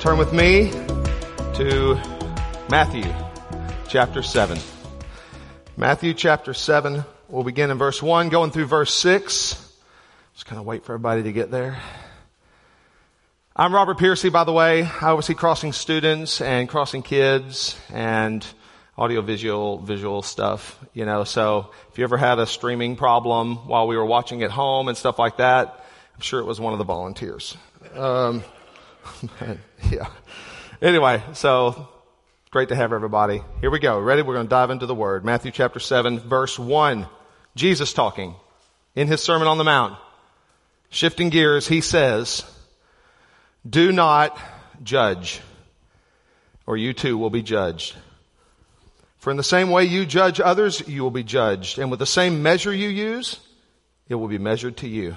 Turn with me to Matthew chapter 7. Matthew chapter 7, we'll begin in verse 1, going through verse 6. Just kind of wait for everybody to get there. I'm Robert Piercy, by the way. I oversee Crossing students and Crossing kids and audiovisual stuff, you know. So if you ever had a streaming problem while we were watching at home and stuff like that, I'm sure it was one of the volunteers. Yeah. Anyway, so great to have everybody. Here we go. Ready? We're going to dive into the Word. Matthew chapter 7, verse 1. Jesus talking in his Sermon on the Mount. Shifting gears, he says, "Do not judge, or you too will be judged. For in the same way you judge others, you will be judged. And with the same measure you use, it will be measured to you.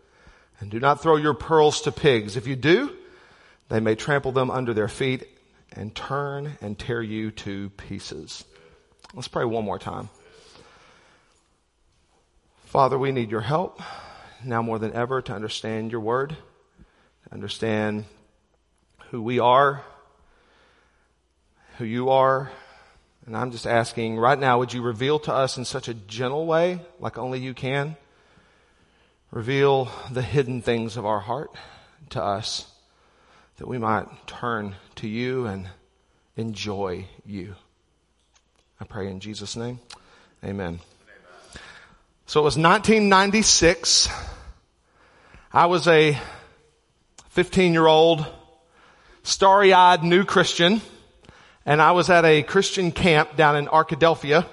And do not throw your pearls to pigs. If you do, they may trample them under their feet and turn and tear you to pieces." Let's pray one more time. Father, we need your help now more than ever to understand your word, to understand who we are, who you are. And I'm just asking right now, would you reveal to us in such a gentle way, like only you can? Reveal the hidden things of our heart to us, that we might turn to you and enjoy you. I pray in Jesus' name. Amen. So it was 1996. I was a 15-year-old, starry-eyed new Christian, and I was at a Christian camp down in Arkadelphia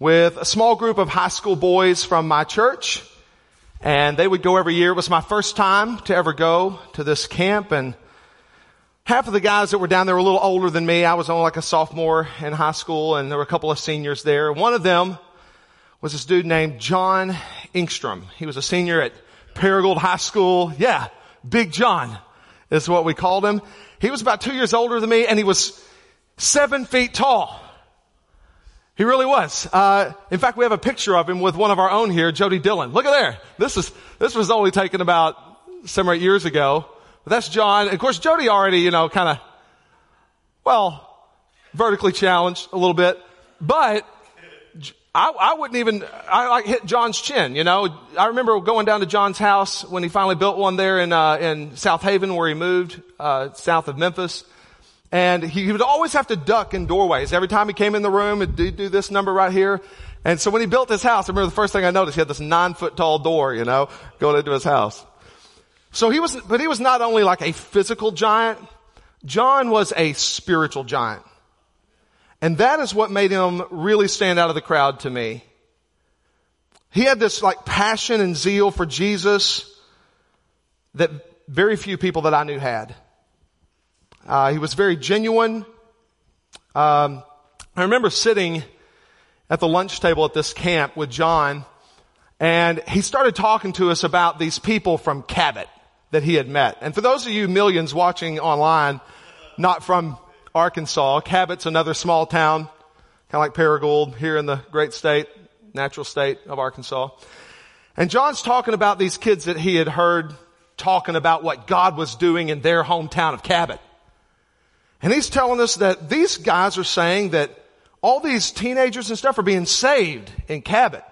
with a small group of high school boys from my church. And they would go every year. It was my first time to ever go to this camp. And half of the guys that were down there were a little older than me. I was only like a sophomore in high school, and there were a couple of seniors there. One of them was this dude named John Ingstrom. He was a senior at Paragould High School. Yeah, Big John is what we called him. He was about 2 years older than me, and he was 7 feet tall. He really was. In fact, we have a picture of him with one of our own here, Jody Dillon. Look at there. This was only taken about 7 or 8 years ago. But that's John. Of course, Jody already, kind of, vertically challenged a little bit. But I hit John's chin, I remember going down to John's house when he finally built one there in South Haven, where he moved, south of Memphis. And he would always have to duck in doorways. Every time he came in the room, he'd do this number right here. And so when he built his house, I remember the first thing I noticed, he had this 9-foot tall door, going into his house. So he was not only like a physical giant, John was a spiritual giant. And that is what made him really stand out of the crowd to me. He had this like passion and zeal for Jesus that very few people that I knew had. He was very genuine. I remember sitting at the lunch table at this camp with John, and he started talking to us about these people from Cabot that he had met. And for those of you millions watching online, not from Arkansas, Cabot's another small town, kind of like Paragould here in the great state, natural state of Arkansas. And John's talking about these kids that he had heard talking about what God was doing in their hometown of Cabot. And he's telling us that these guys are saying that all these teenagers and stuff are being saved in Cabot.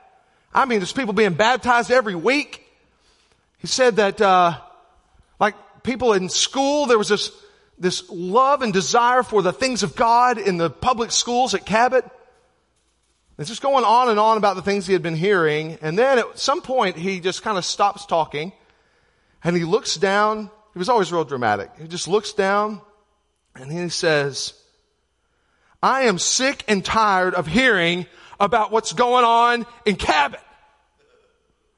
I mean, there's people being baptized every week. He said that, like people in school, there was this this love and desire for the things of God in the public schools at Cabot. It's just going on and on about the things he had been hearing. And then at some point, he just kind of stops talking and he looks down. He was always real dramatic. He just looks down and he says, I am sick and tired of hearing about what's going on in Cabot.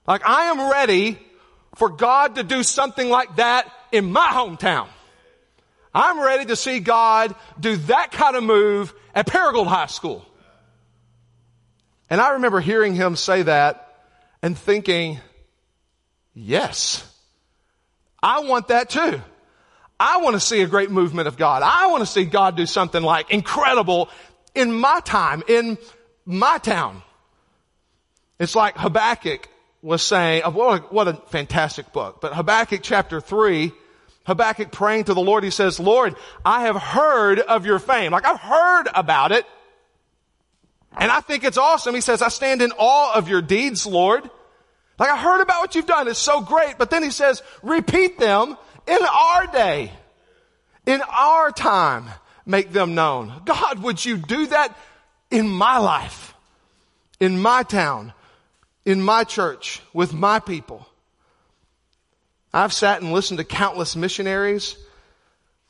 Like, I am ready for God to do something like that in my hometown. I'm ready to see God do that kind of move at Paragould High School. And I remember hearing him say that and thinking, yes, I want that too. I want to see a great movement of God. I want to see God do something like incredible in my time, in my town. It's like Habakkuk was saying, what a fantastic book. But Habakkuk chapter 3, Habakkuk praying to the Lord, he says, Lord, I have heard of your fame. Like, I've heard about it. And I think it's awesome. He says, I stand in awe of your deeds, Lord. Like, I heard about what you've done. It's so great. But then he says, repeat them in our day, in our time, make them known. God, would you do that in my life, in my town, in my church, with my people? I've sat and listened to countless missionaries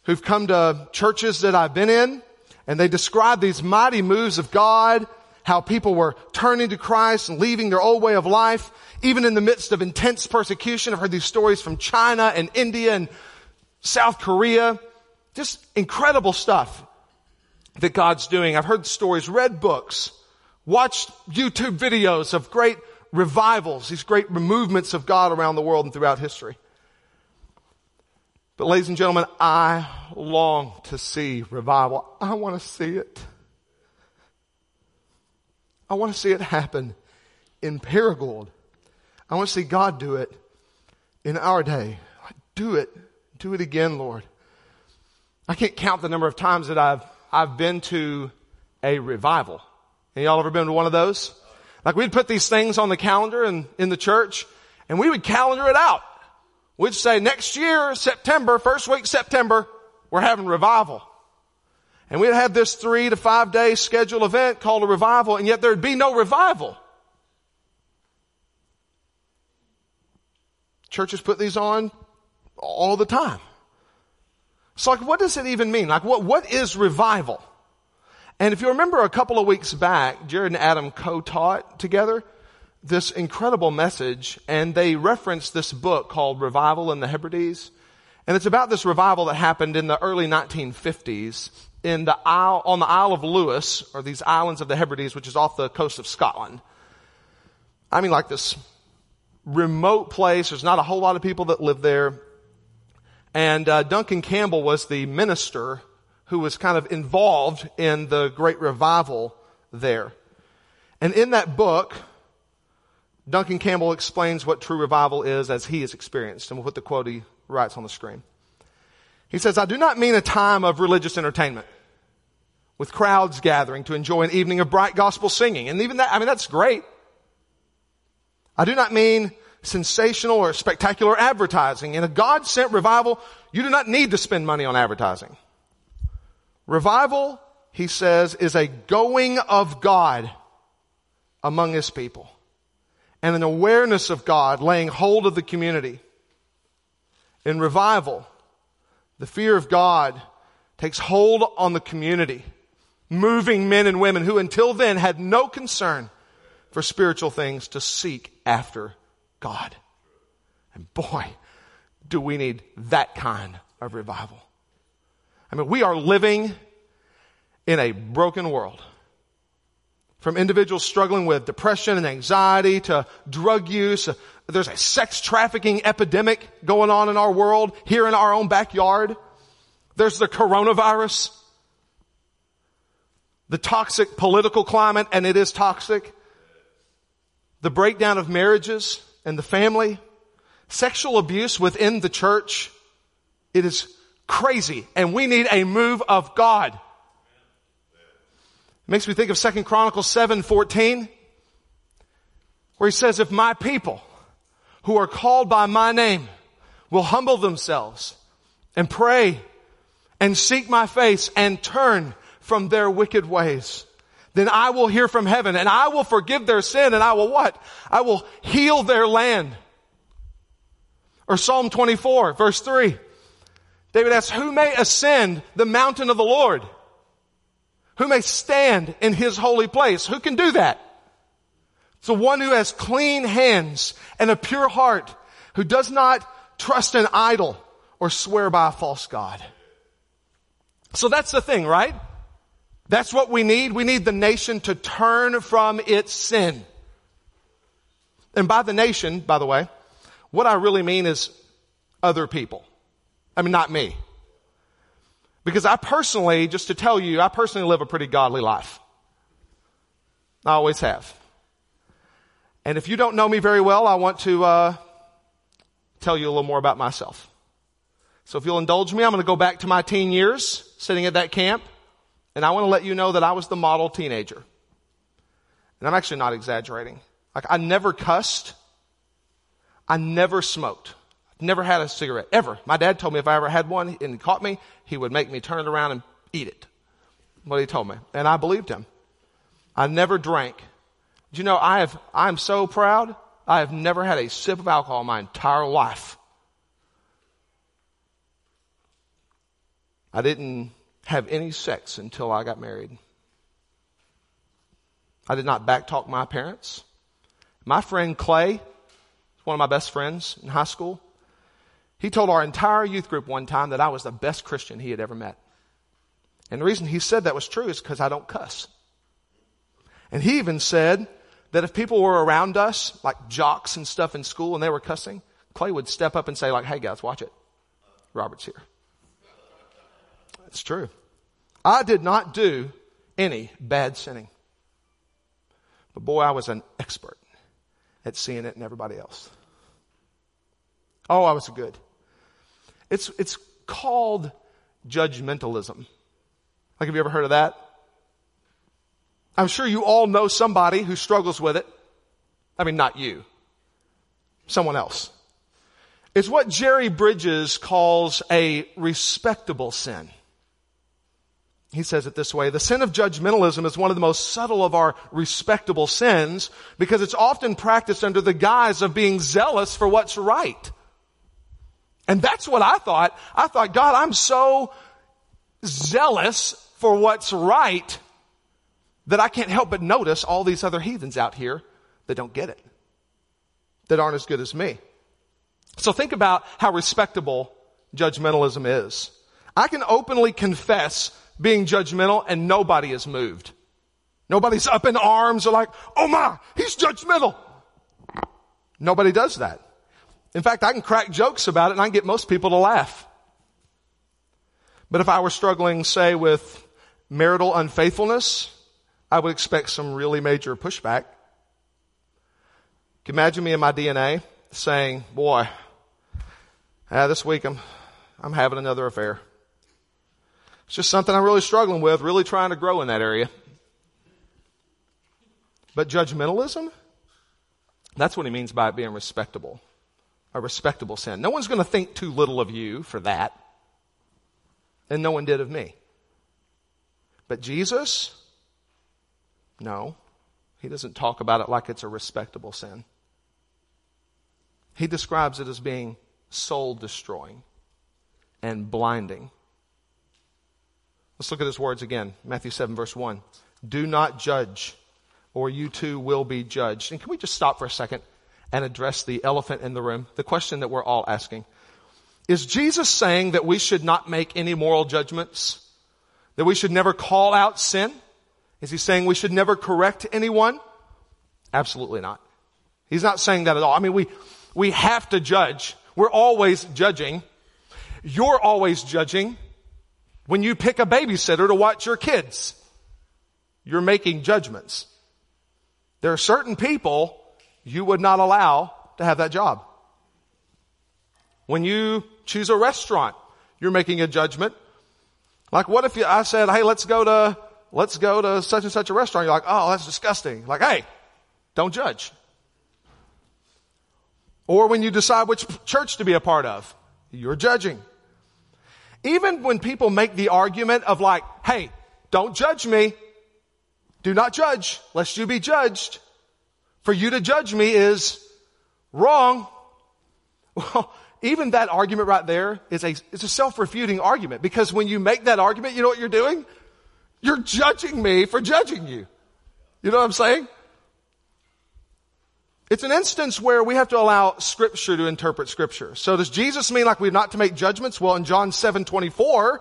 who've come to churches that I've been in, and they describe these mighty moves of God, how people were turning to Christ and leaving their old way of life, even in the midst of intense persecution. I've heard these stories from China and India and South Korea. Just incredible stuff that God's doing. I've heard stories, read books, watched YouTube videos of great revivals, these great movements of God around the world and throughout history. But ladies and gentlemen, I long to see revival. I want to see it. I want to see it happen in Paragould. I want to see God do it in our day. Do it. Do it again, Lord. I can't count the number of times that I've been to a revival. Any of y'all ever been to one of those? Like, we'd put these things on the calendar and in the church, and we would calendar it out. We'd say, next year, September, first week September, we're having revival. And we'd have this 3 to 5 day scheduled event called a revival, and yet there'd be no revival. Churches put these on all the time. So, like, what does it even mean? Like, what is revival? And if you remember a couple of weeks back, Jared and Adam co-taught together this incredible message, and they referenced this book called Revival in the Hebrides. And it's about this revival that happened in the early 1950s. On the Isle of Lewis, or these islands of the Hebrides, which is off the coast of Scotland. I mean, like, this remote place. There's not a whole lot of people that live there. And Duncan Campbell was the minister who was kind of involved in the great revival there. And in that book, Duncan Campbell explains what true revival is as he has experienced. And we'll put the quote he writes on the screen. He says, I do not mean a time of religious entertainment with crowds gathering to enjoy an evening of bright gospel singing. And even that, I mean, that's great. I do not mean sensational or spectacular advertising. In a God-sent revival, you do not need to spend money on advertising. Revival, he says, is a going of God among his people and an awareness of God laying hold of the community. In revival, the fear of God takes hold on the community, moving men and women who until then had no concern for spiritual things to seek after God. And boy, do we need that kind of revival. I mean, we are living in a broken world. From individuals struggling with depression and anxiety to drug use. There's a sex trafficking epidemic going on in our world, here in our own backyard. There's the coronavirus. The toxic political climate, and it is toxic. The breakdown of marriages and the family. Sexual abuse within the church. It is crazy, and we need a move of God. It makes me think of Second Chronicles 7:14, where he says, if my people who are called by my name will humble themselves and pray and seek my face and turn from their wicked ways. Then I will hear from heaven and I will forgive their sin and I will what? I will heal their land. Or Psalm 24, verse 3. David asks, who may ascend the mountain of the Lord? Who may stand in his holy place? Who can do that? It's the one who has clean hands and a pure heart, who does not trust an idol or swear by a false god. So that's the thing, right? That's what we need. We need the nation to turn from its sin. And by the nation, by the way, what I really mean is other people. I mean, not me. Because I personally, just to tell you, I personally live a pretty godly life. I always have. And if you don't know me very well, I want to tell you a little more about myself. So if you'll indulge me, I'm going to go back to my teen years, sitting at that camp. And I want to let you know that I was the model teenager. And I'm actually not exaggerating. Like, I never cussed. I never smoked. Never had a cigarette, ever. My dad told me if I ever had one and he caught me, he would make me turn it around and eat it. What he told me. And I believed him. I never drank. Do you know, I'm so proud. I have never had a sip of alcohol my entire life. I didn't have any sex until I got married. I did not backtalk my parents. My friend Clay, one of my best friends in high school, he told our entire youth group one time that I was the best Christian he had ever met. And the reason he said that was true is because I don't cuss. And he even said that if people were around us, like jocks and stuff in school, and they were cussing, Clay would step up and say, like, hey guys, watch it. Robert's here. It's true. I did not do any bad sinning. But boy, I was an expert at seeing it in everybody else. Oh, I was good. It's called judgmentalism. Like, have you ever heard of that? I'm sure you all know somebody who struggles with it. I mean, not you. Someone else. It's what Jerry Bridges calls a respectable sin. He says it this way. The sin of judgmentalism is one of the most subtle of our respectable sins because it's often practiced under the guise of being zealous for what's right. And that's what I thought. I thought, God, I'm so zealous for what's right that I can't help but notice all these other heathens out here that don't get it, that aren't as good as me. So think about how respectable judgmentalism is. I can openly confess being judgmental and nobody is moved. Nobody's up in arms or like, oh my, he's judgmental. Nobody does that. In fact, I can crack jokes about it and I can get most people to laugh. But if I were struggling, say, with marital unfaithfulness, I would expect some really major pushback. You can imagine me in my DNA saying, boy, this week I'm having another affair. It's just something I'm really struggling with, really trying to grow in that area. But judgmentalism, that's what he means by it being respectable. A respectable sin. No one's going to think too little of you for that. And no one did of me. But Jesus? No. He doesn't talk about it like it's a respectable sin. He describes it as being soul destroying and blinding. Let's look at his words again. Matthew 7 verse 1. Do not judge or you too will be judged. And can we just stop for a second and address the elephant in the room? The question that we're all asking. Is Jesus saying that we should not make any moral judgments? That we should never call out sin? Is he saying we should never correct anyone? Absolutely not. He's not saying that at all. I mean, we have to judge. We're always judging. You're always judging. When you pick a babysitter to watch your kids, you're making judgments. There are certain people you would not allow to have that job. When you choose a restaurant, you're making a judgment. Like, what if I said, hey, let's go to such and such a restaurant. You're like, oh, that's disgusting. Like, hey, don't judge. Or when you decide which church to be a part of, you're judging. Even when people make the argument of like, hey, don't judge me. Do not judge, lest you be judged. For you to judge me is wrong. Well, even that argument right there is it's a self-refuting argument, because when you make that argument, you know what you're doing? You're judging me for judging you. You know what I'm saying? It's an instance where we have to allow Scripture to interpret Scripture. So does Jesus mean like we're not to make judgments? Well, in John 7:24,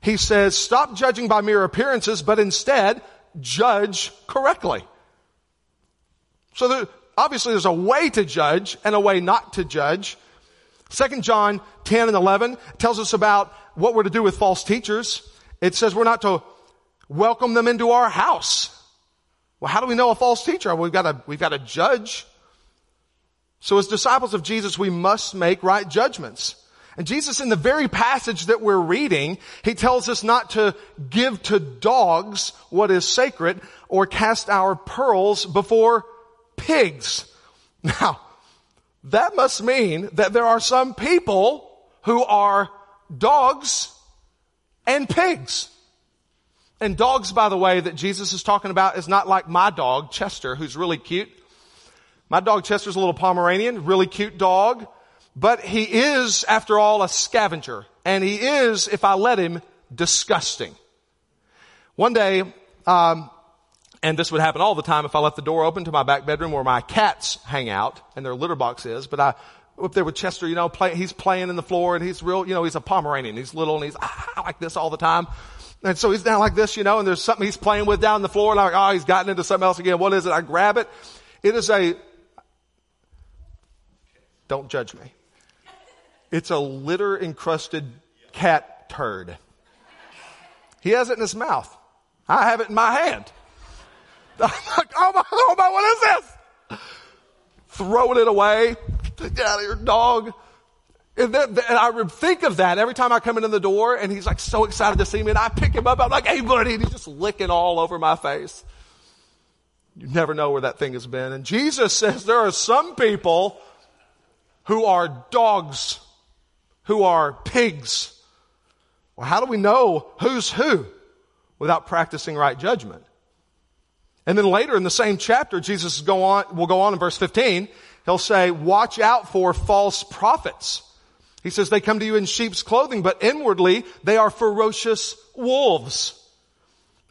he says, stop judging by mere appearances, but instead judge correctly. So obviously there's a way to judge and a way not to judge. 2 John 10 and 11 tells us about what we're to do with false teachers. It says we're not to welcome them into our house. Well, how do we know a false teacher? We've got to judge. So as disciples of Jesus, we must make right judgments. And Jesus, in the very passage that we're reading, he tells us not to give to dogs what is sacred or cast our pearls before pigs. Now, that must mean that there are some people who are dogs and pigs. And dogs, by the way, that Jesus is talking about is not like my dog, Chester, who's really cute. My dog, Chester's a little Pomeranian, really cute dog. But he is, after all, a scavenger. And he is, if I let him, disgusting. One day, and this would happen all the time if I left the door open to my back bedroom where my cats hang out and their litter box is. But I up there with Chester, you know, he's playing in the floor, and he's real, you know, he's a Pomeranian. He's little, and he's like this all the time. And so he's down like this, you know, and there's something he's playing with down on the floor, and I'm like, oh, he's gotten into something else again. What is it? I grab it. It is a, don't judge me. It's a litter-encrusted cat turd. He has it in his mouth. I have it in my hand. I'm like, oh my, what is this? Throwing it away. Get out of your dog. And I think of that every time I come in the door, and he's like so excited to see me, and I pick him up. I'm like, hey, buddy, and he's just licking all over my face. You never know where that thing has been. And Jesus says there are some people who are dogs, who are pigs. Well, how do we know who's who without practicing right judgment? And then later in the same chapter, Jesus will go on in verse 15. He'll say, watch out for false prophets. He says, they come to you in sheep's clothing, but inwardly they are ferocious wolves.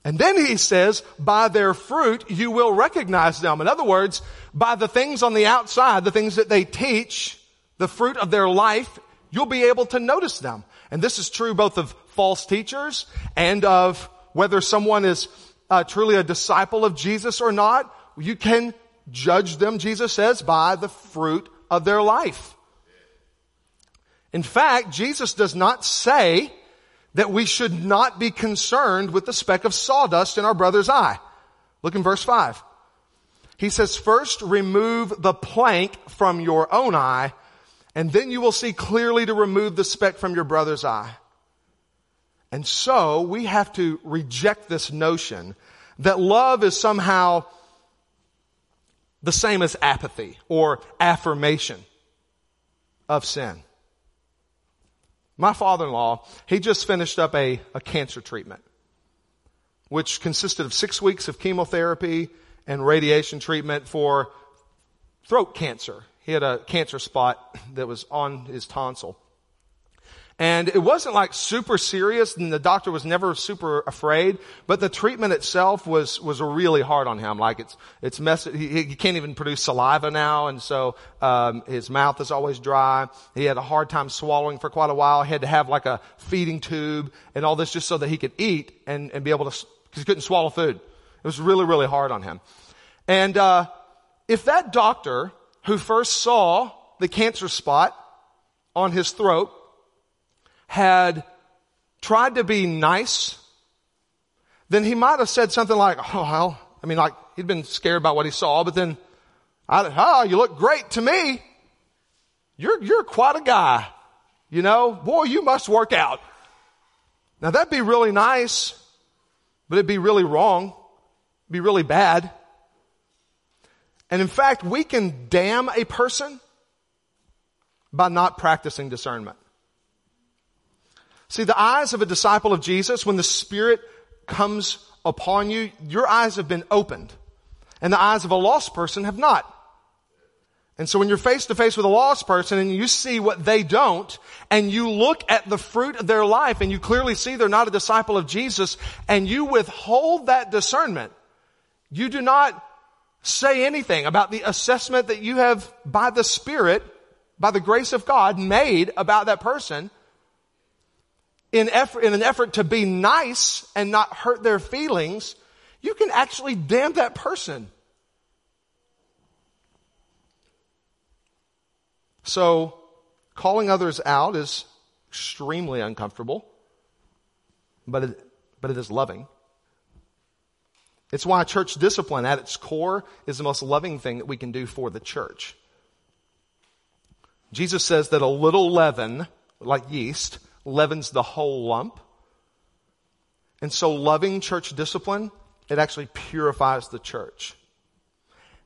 And then he says, by their fruit you will recognize them. In other words, by the things on the outside, the things that they teach, the fruit of their life, you'll be able to notice them. And this is true both of false teachers and of whether someone is truly a disciple of Jesus or not. You can judge them, Jesus says, by the fruit of their life. In fact, Jesus does not say that we should not be concerned with the speck of sawdust in our brother's eye. Look in verse 5. He says, first remove the plank from your own eye, and then you will see clearly to remove the speck from your brother's eye. And so we have to reject this notion that love is somehow the same as apathy or affirmation of sin. My father-in-law, he just finished up a cancer treatment, which consisted of 6 weeks of chemotherapy and radiation treatment for throat cancer. He had a cancer spot that was on his tonsil. And it wasn't like super serious, and the doctor was never super afraid, but the treatment itself was really hard on him. Like it's messed, he can't even produce saliva now, and so, his mouth is always dry. He had a hard time swallowing for quite a while. He had to have like a feeding tube and all this just so that he could eat and be able to, cause he couldn't swallow food. It was really, really hard on him. And, if that doctor who first saw the cancer spot on his throat had tried to be nice, then he might have said something like, oh, well, I mean, like, he'd been scared by what he saw, but then, oh, you look great to me. You're quite a guy. You know, boy, you must work out. Now, that'd be really nice, but it'd be really wrong. It'd be really bad. And in fact, we can damn a person by not practicing discernment. See, the eyes of a disciple of Jesus, when the Spirit comes upon you, your eyes have been opened. And the eyes of a lost person have not. And so when you're face to face with a lost person and you see what they don't, and you look at the fruit of their life and you clearly see they're not a disciple of Jesus, and you withhold that discernment, you do not say anything about the assessment that you have by the Spirit, by the grace of God, made about that person in an effort to be nice and not hurt their feelings. You can actually damn that person. So calling others out is extremely uncomfortable, but it is loving. It's why church discipline at its core is the most loving thing that we can do for the church. Jesus says that a little leaven, like yeast, leavens the whole lump. And so loving church discipline, it actually purifies the church.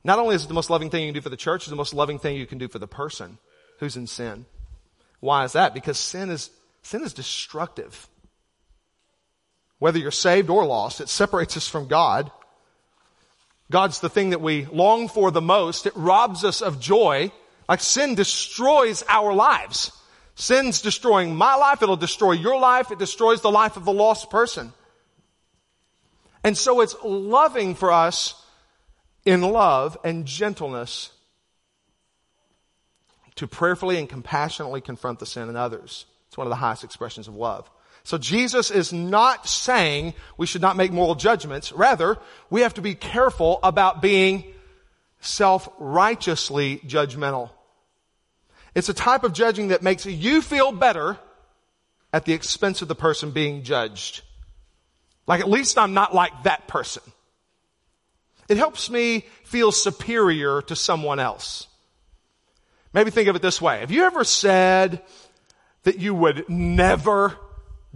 Not only is it the most loving thing you can do for the church, it's the most loving thing you can do for the person who's in sin. Why is that? Because sin is destructive. Whether you're saved or lost, it separates us from God. God's the thing that we long for the most. It robs us of joy. Like, sin destroys our lives. Sin's destroying my life. It'll destroy your life. It destroys the life of the lost person. And so it's loving for us in love and gentleness to prayerfully and compassionately confront the sin in others. It's one of the highest expressions of love. So Jesus is not saying we should not make moral judgments. Rather, we have to be careful about being self-righteously judgmental. It's a type of judging that makes you feel better at the expense of the person being judged. Like, at least I'm not like that person. It helps me feel superior to someone else. Maybe think of it this way. Have you ever said that you would never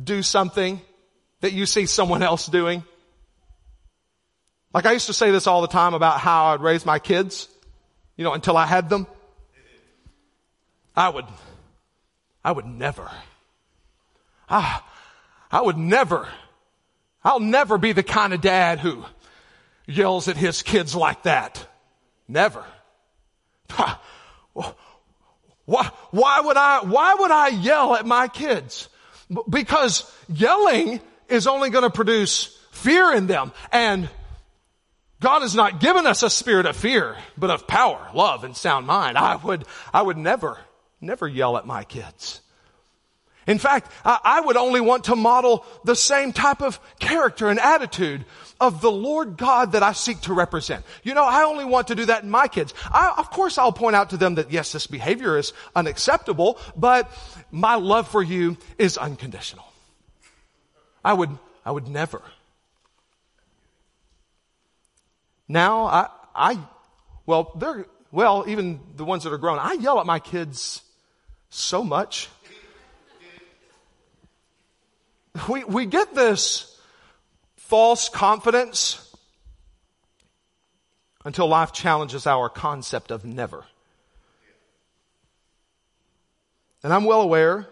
do something that you see someone else doing? Like, I used to say this all the time about how I'd raise my kids, until I had them. I would never. I'll never be the kind of dad who yells at his kids like that. Never. Why would I yell at my kids? Because yelling is only going to produce fear in them. And God has not given us a spirit of fear, but of power, love, and sound mind. I would never yell at my kids. In fact, I would only want to model the same type of character and attitude of the Lord God that I seek to represent. I only want to do that in my kids. Of course, I'll point out to them that, yes, this behavior is unacceptable, but my love for you is unconditional. I would never. Now, even the ones that are grown, I yell at my kids so much. We get this false confidence until life challenges our concept of never. And I'm well aware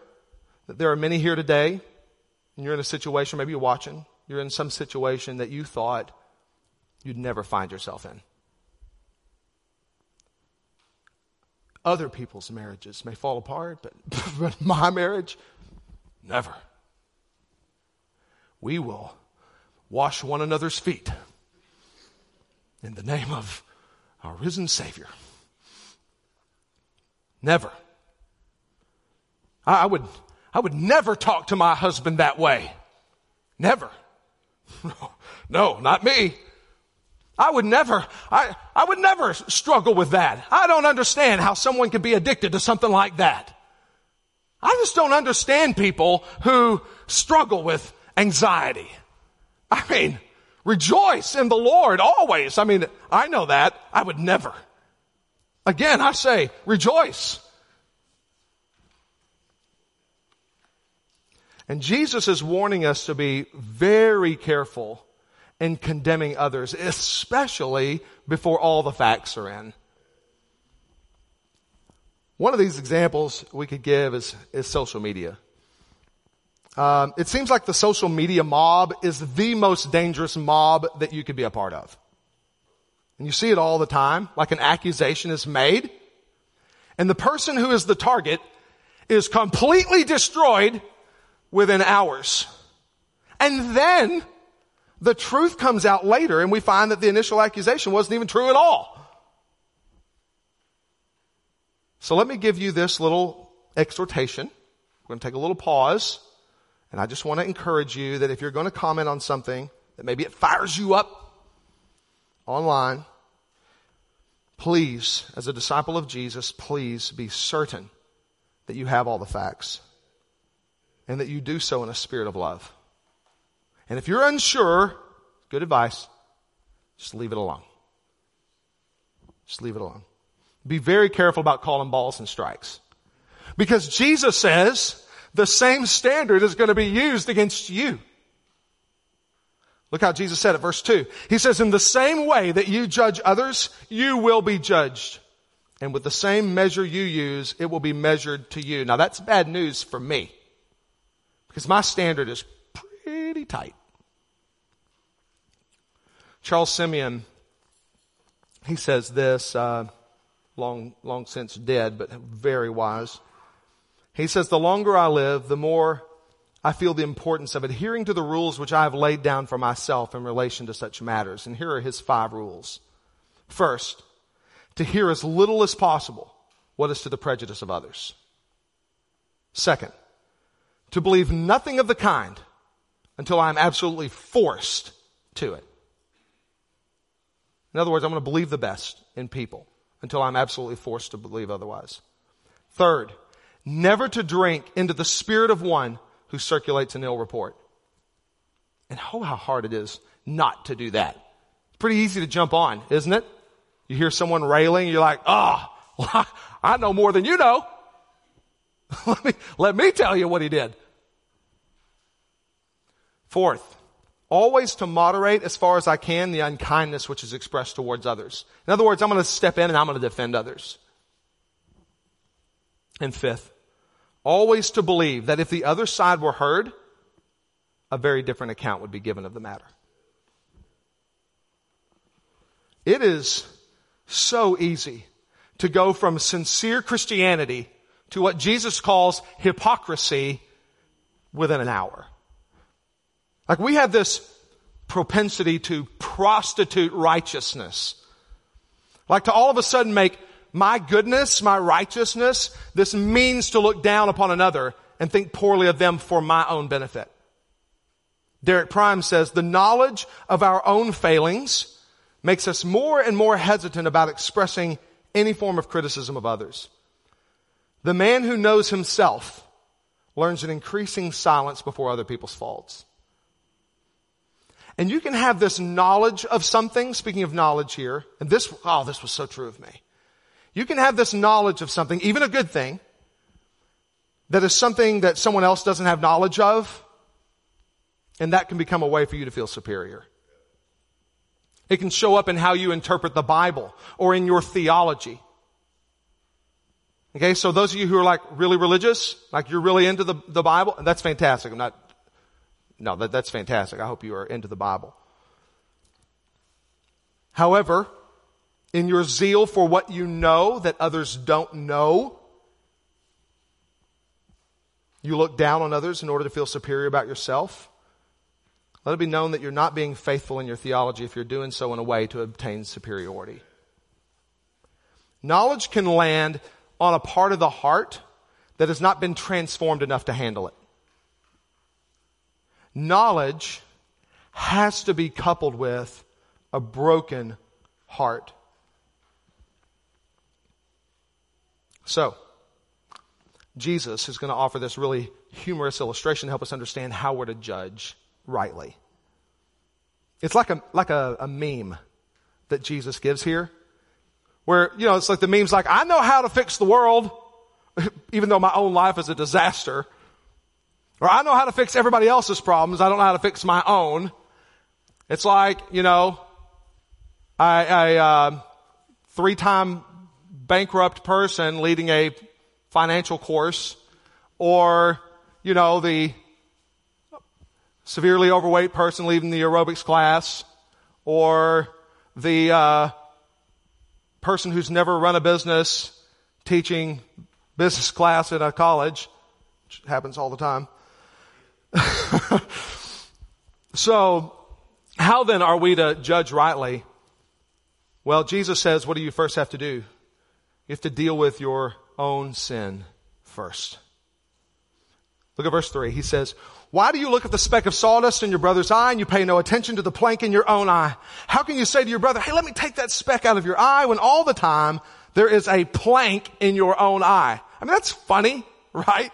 that there are many here today, and you're in a situation, maybe you're watching, you're in some situation that you thought you'd never find yourself in. Other people's marriages may fall apart, but my marriage, never. We will wash one another's feet in the name of our risen Savior. Never. I would never talk to my husband that way. Never. No, not me. I would never struggle with that. I don't understand how someone could be addicted to something like that. I just don't understand people who struggle with anxiety. Rejoice in the Lord always. I know that. I would never. Again, I say, rejoice. And Jesus is warning us to be very careful in condemning others, especially before all the facts are in. One of these examples we could give is social media. It seems like the social media mob is the most dangerous mob that you could be a part of. And you see it all the time, like an accusation is made, and the person who is the target is completely destroyed within hours. And then the truth comes out later, and we find that the initial accusation wasn't even true at all. So let me give you this little exhortation. We're going to take a little pause, and I just want to encourage you that if you're going to comment on something that maybe it fires you up online, please, as a disciple of Jesus, please be certain that you have all the facts and that you do so in a spirit of love. And if you're unsure, good advice, just leave it alone. Just leave it alone. Be very careful about calling balls and strikes, because Jesus says the same standard is going to be used against you. Look how Jesus said it, verse 2. He says, in the same way that you judge others, you will be judged. And with the same measure you use, it will be measured to you. Now that's bad news for me, because my standard is pretty tight. Charles Simeon, he says this, long since dead, but very wise. He says, the longer I live, the more I feel the importance of adhering to the rules which I have laid down for myself in relation to such matters. And here are his 5 rules. First, to hear as little as possible what is to the prejudice of others. Second, to believe nothing of the kind until I'm absolutely forced to it. In other words, I'm going to believe the best in people until I'm absolutely forced to believe otherwise. Third, never to drink into the spirit of one who circulates an ill report. And oh, how hard it is not to do that. It's pretty easy to jump on, isn't it? You hear someone railing, you're like, well, I know more than you know. Let me tell you what he did. Fourth, always to moderate as far as I can the unkindness which is expressed towards others. In other words, I'm going to step in and I'm going to defend others. And fifth, always to believe that if the other side were heard, a very different account would be given of the matter. It is so easy to go from sincere Christianity to what Jesus calls hypocrisy within an hour. Like, we have this propensity to prostitute righteousness. Like, to all of a sudden make my goodness, my righteousness, this means to look down upon another and think poorly of them for my own benefit. Derek Prime says, the knowledge of our own failings makes us more and more hesitant about expressing any form of criticism of others. The man who knows himself learns an increasing silence before other people's faults. And you can have this knowledge of something, speaking of knowledge here, and this was so true of me. You can have this knowledge of something, even a good thing, that is something that someone else doesn't have knowledge of, and that can become a way for you to feel superior. It can show up in how you interpret the Bible or in your theology. Okay, so those of you who are like really religious, like you're really into the Bible, that's fantastic. That's fantastic. I hope you are into the Bible. However, in your zeal for what you know that others don't know, you look down on others in order to feel superior about yourself. Let it be known that you're not being faithful in your theology if you're doing so in a way to obtain superiority. Knowledge can land on a part of the heart that has not been transformed enough to handle it. Knowledge has to be coupled with a broken heart. So, Jesus is going to offer this really humorous illustration to help us understand how we're to judge rightly. It's like a meme that Jesus gives here, where, you know, it's like the meme's like, I know how to fix the world, even though my own life is a disaster. Or I know how to fix everybody else's problems. I don't know how to fix my own. It's like, you know, I three-time bankrupt person leading a financial course, or, you know, the severely overweight person leaving the aerobics class, or the person who's never run a business teaching business class at a college, which happens all the time. So, how then are we to judge rightly? Well, Jesus says, what do you first have to do? You have to deal with your own sin first. Look at verse 3. He says, why do you look at the speck of sawdust in your brother's eye and you pay no attention to the plank in your own eye? How can you say to your brother, hey, let me take that speck out of your eye, when all the time there is a plank in your own eye? I mean, that's funny, right?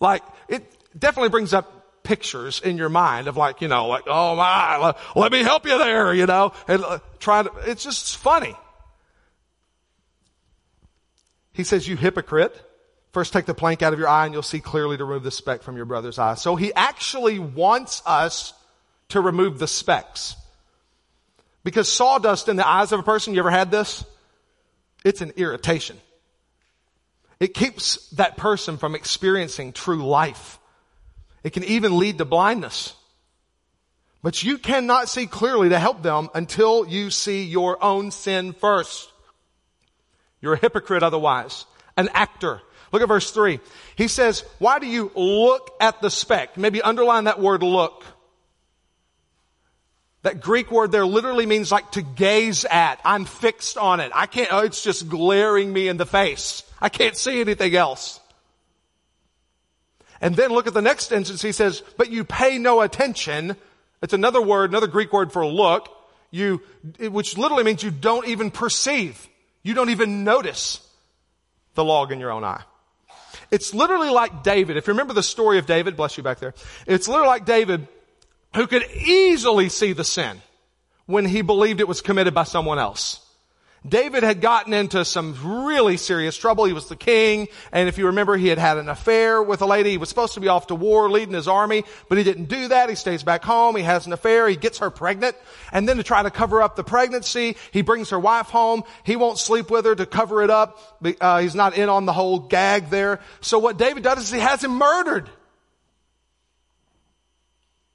Like, it definitely brings up pictures in your mind of like, you know, like, oh my, let me help you there, you know, and it's just funny. He says, you hypocrite. First take the plank out of your eye and you'll see clearly to remove the speck from your brother's eye. So he actually wants us to remove the specks. Because sawdust in the eyes of a person, you ever had this? It's an irritation. It keeps that person from experiencing true life. It can even lead to blindness. But you cannot see clearly to help them until you see your own sin first. You're a hypocrite otherwise, an actor. Look at verse 3. He says, why do you look at the speck? Maybe underline that word look. That Greek word there literally means like to gaze at. I'm fixed on it. I can't, it's just glaring me in the face. I can't see anything else. And then look at the next instance. He says, but you pay no attention. It's another word, another Greek word for look. Which literally means you don't even perceive. You don't even notice the log in your own eye. It's literally like David. If you remember the story of David, bless you back there. It's literally like David, who could easily see the sin when he believed it was committed by someone else. David had gotten into some really serious trouble. He was the king. And if you remember, he had had an affair with a lady. He was supposed to be off to war leading his army, but he didn't do that. He stays back home. He has an affair. He gets her pregnant. And then to try to cover up the pregnancy, he brings her wife home. He won't sleep with her to cover it up. He's not in on the whole gag there. So what David does is he has him murdered.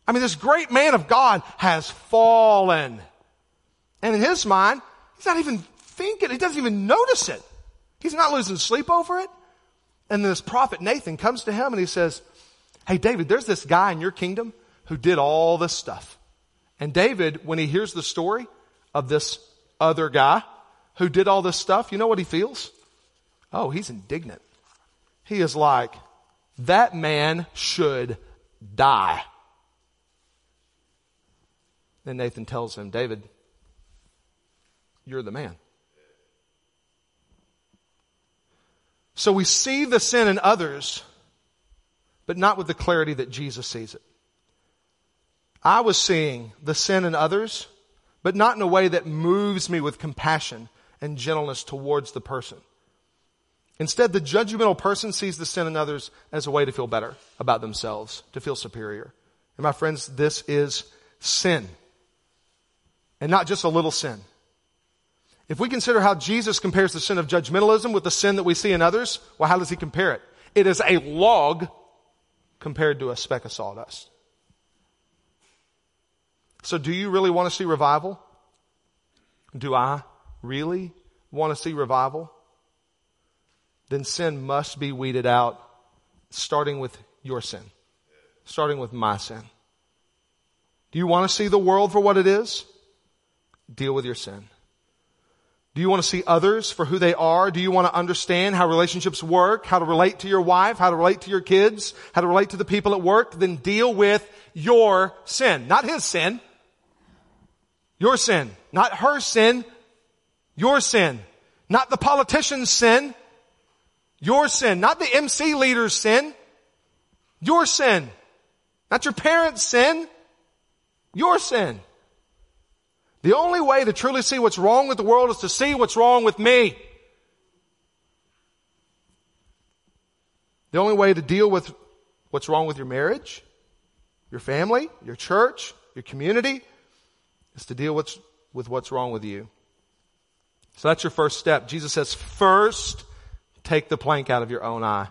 I mean, this great man of God has fallen. And in his mind, he's not even thinking. He doesn't even notice it. He's not losing sleep over it. And then this prophet Nathan comes to him and he says, hey, David, there's this guy in your kingdom who did all this stuff. And David, when he hears the story of this other guy who did all this stuff, you know what he feels? Oh, he's indignant. He is like, that man should die. Then Nathan tells him, David, you're the man. So we see the sin in others, but not with the clarity that Jesus sees it. I was seeing the sin in others, but not in a way that moves me with compassion and gentleness towards the person. Instead, the judgmental person sees the sin in others as a way to feel better about themselves, to feel superior. And my friends, this is sin. And not just a little sin. If we consider how Jesus compares the sin of judgmentalism with the sin that we see in others, well, how does he compare it? It is a log compared to a speck of sawdust. So do you really want to see revival? Do I really want to see revival? Then sin must be weeded out, starting with your sin, starting with my sin. Do you want to see the world for what it is? Deal with your sin. Do you want to see others for who they are? Do you want to understand how relationships work, how to relate to your wife, how to relate to your kids, how to relate to the people at work? Then deal with your sin, not his sin. Your sin, not her sin. Your sin, not the politician's sin. Your sin, not the MC leader's sin. Your sin, not your parents' sin. Your sin. The only way to truly see what's wrong with the world is to see what's wrong with me. The only way to deal with what's wrong with your marriage, your family, your church, your community, is to deal with what's wrong with you. So that's your first step. Jesus says, first, take the plank out of your own eye.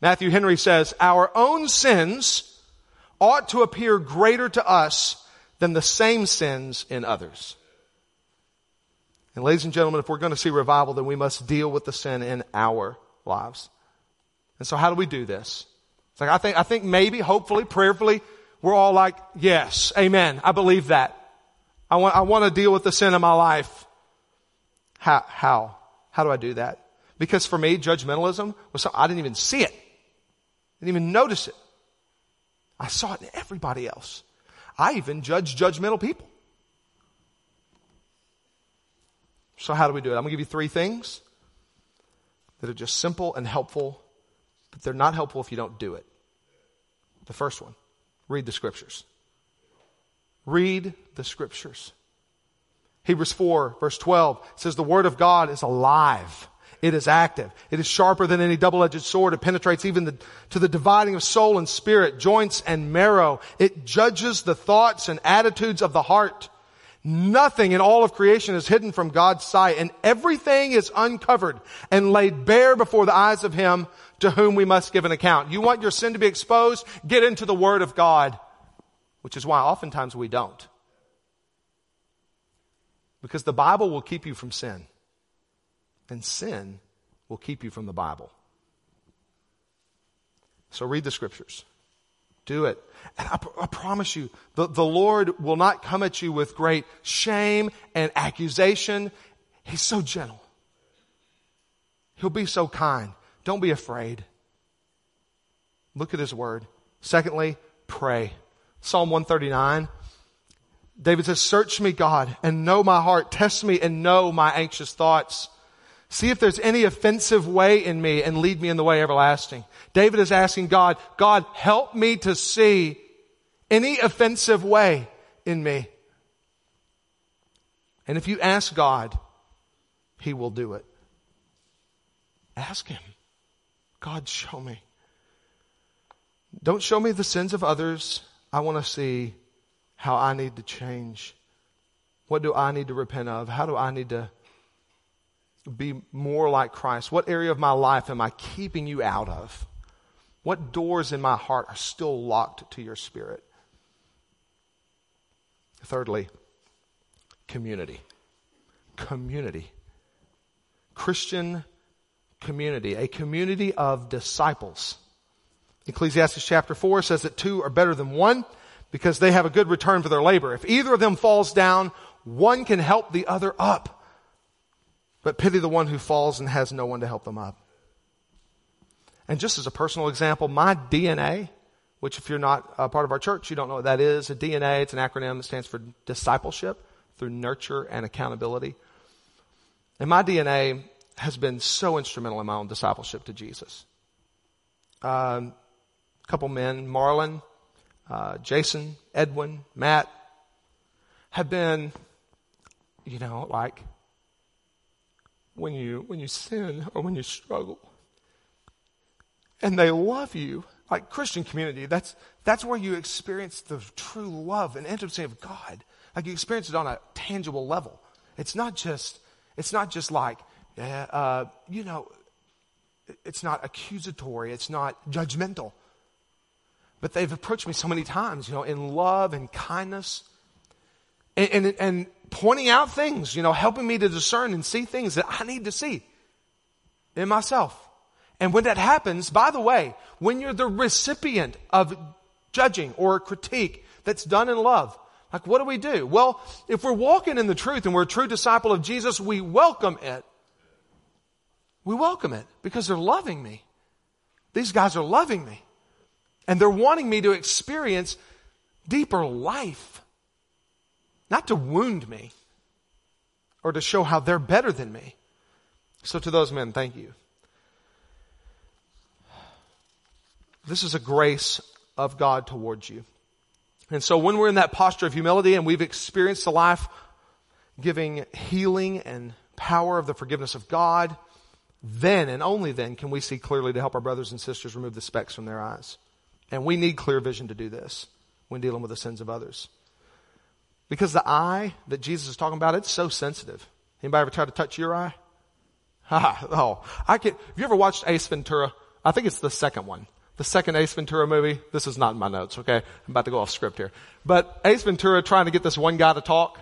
Matthew Henry says, our own sins ought to appear greater to us than the same sins in others. And ladies and gentlemen, if we're going to see revival, then we must deal with the sin in our lives. And so how do we do this? It's like, I think maybe, hopefully, prayerfully, we're all like, yes, amen, I believe that. I want to deal with the sin in my life. How? How do I do that? Because for me, judgmentalism was something I didn't even see it. Didn't even notice it. I saw it in everybody else. I even judge judgmental people. So how do we do it? I'm going to give you three things that are just simple and helpful, but they're not helpful if you don't do it. The first one, read the scriptures. Read the scriptures. Hebrews 4, verse 12 says, the word of God is alive. It is active. It is sharper than any double-edged sword. It penetrates even to the dividing of soul and spirit, joints and marrow. It judges the thoughts and attitudes of the heart. Nothing in all of creation is hidden from God's sight, and everything is uncovered and laid bare before the eyes of Him to whom we must give an account. You want your sin to be exposed? Get into the Word of God, which is why oftentimes we don't. Because the Bible will keep you from sin. And sin will keep you from the Bible. So read the scriptures. Do it. And I promise you, the Lord will not come at you with great shame and accusation. He's so gentle. He'll be so kind. Don't be afraid. Look at His word. Secondly, pray. Psalm 139. David says, search me, God, and know my heart. Test me and know my anxious thoughts. See if there's any offensive way in me and lead me in the way everlasting. David is asking God, God, help me to see any offensive way in me. And if you ask God, He will do it. Ask Him. God, show me. Don't show me the sins of others. I want to see how I need to change. What do I need to repent of? How do I need to be more like Christ? What area of my life am I keeping you out of? What doors in my heart are still locked to your spirit? Thirdly, community. Community. Christian community. A community of disciples. Ecclesiastes chapter 4 says that two are better than one because they have a good return for their labor. If either of them falls down, one can help the other up. But pity the one who falls and has no one to help them up. And just as a personal example, my DNA, which if you're not a part of our church, you don't know what that is. A DNA, it's an acronym that stands for discipleship through nurture and accountability. And my DNA has been so instrumental in my own discipleship to Jesus. A couple men, Marlon, Jason, Edwin, Matt, have been, when you sin or when you struggle, and they love you, like Christian community, that's where you experience the true love and intimacy of God. Like you experience it on a tangible level. It's not just like, it's not accusatory. It's not judgmental. But they've approached me so many times, in love and kindness, and pointing out things, helping me to discern and see things that I need to see in myself. And when that happens, by the way, when you're the recipient of judging or critique that's done in love, like what do we do? Well, if we're walking in the truth and we're a true disciple of Jesus, we welcome it. We welcome it because they're loving me. These guys are loving me. And they're wanting me to experience deeper life. Not to wound me or to show how they're better than me. So to those men, thank you. This is a grace of God towards you. And so when we're in that posture of humility and we've experienced the life-giving healing and power of the forgiveness of God, then and only then can we see clearly to help our brothers and sisters remove the specks from their eyes. And we need clear vision to do this when dealing with the sins of others. Because the eye that Jesus is talking about, it's so sensitive. Anybody ever try to touch your eye? Have you ever watched Ace Ventura? I think it's the second one. the second Ace Ventura movie. This is not in my notes, okay? I'm about to go off script here. But Ace Ventura trying to get this one guy to talk.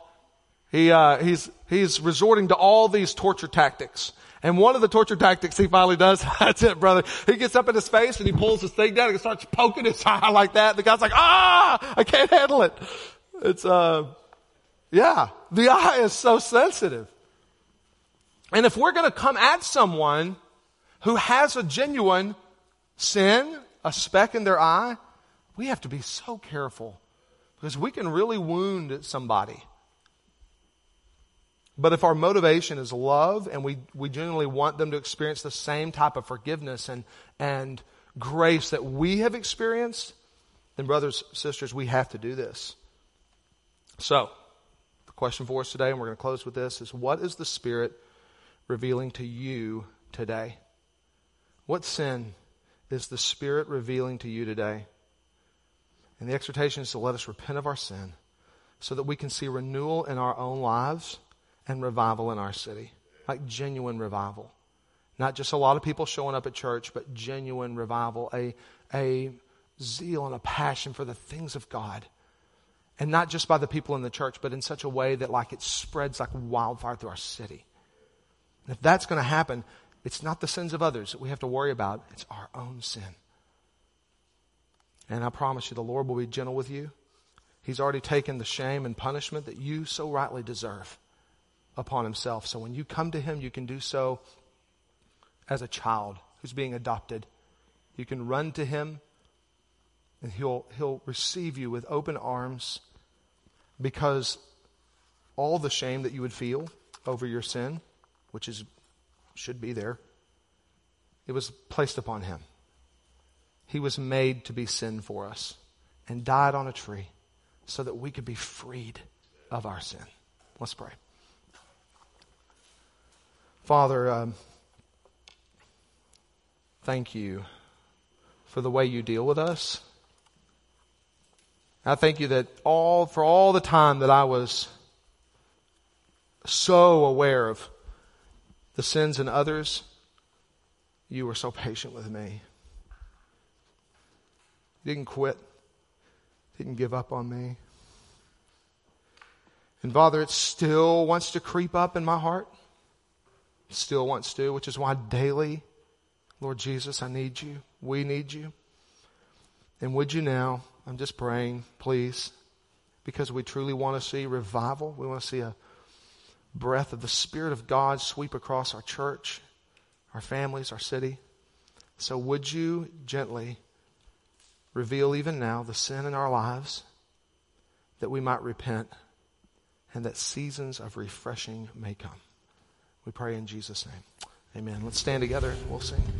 He's resorting to all these torture tactics. And one of the torture tactics he finally does, that's it, brother. He gets up in his face and he pulls his thing down and starts poking his eye like that. The guy's like, I can't handle it. It's, the eye is so sensitive. And if we're going to come at someone who has a genuine sin, a speck in their eye, we have to be so careful because we can really wound somebody. But if our motivation is love and we genuinely want them to experience the same type of forgiveness and grace that we have experienced, then brothers, sisters, we have to do this. So, the question for us today, and we're going to close with this, is what is the Spirit revealing to you today? What sin is the Spirit revealing to you today? And the exhortation is to let us repent of our sin so that we can see renewal in our own lives and revival in our city, like genuine revival. Not just a lot of people showing up at church, but genuine revival, a zeal and a passion for the things of God. And not just by the people in the church, but in such a way that like it spreads like wildfire through our city. And if that's going to happen, it's not the sins of others that we have to worry about. It's our own sin. And I promise you, the Lord will be gentle with you. He's already taken the shame and punishment that you so rightly deserve upon himself. So when you come to him, you can do so as a child who's being adopted. You can run to him and he'll receive you with open arms, because all the shame that you would feel over your sin, which should be there, it was placed upon him. He was made to be sin for us and died on a tree so that we could be freed of our sin. Let's pray. Father, thank you for the way you deal with us. I thank you that for all the time that I was so aware of the sins in others, you were so patient with me. You didn't quit. You didn't give up on me. And Father, it still wants to creep up in my heart. Still wants to, which is why daily, Lord Jesus, I need you. We need you. And would you now, I'm just praying, please, because we truly want to see revival. We want to see a breath of the Spirit of God sweep across our church, our families, our city. So would you gently reveal even now the sin in our lives that we might repent and that seasons of refreshing may come. We pray in Jesus' name. Amen. Let's stand together and we'll sing.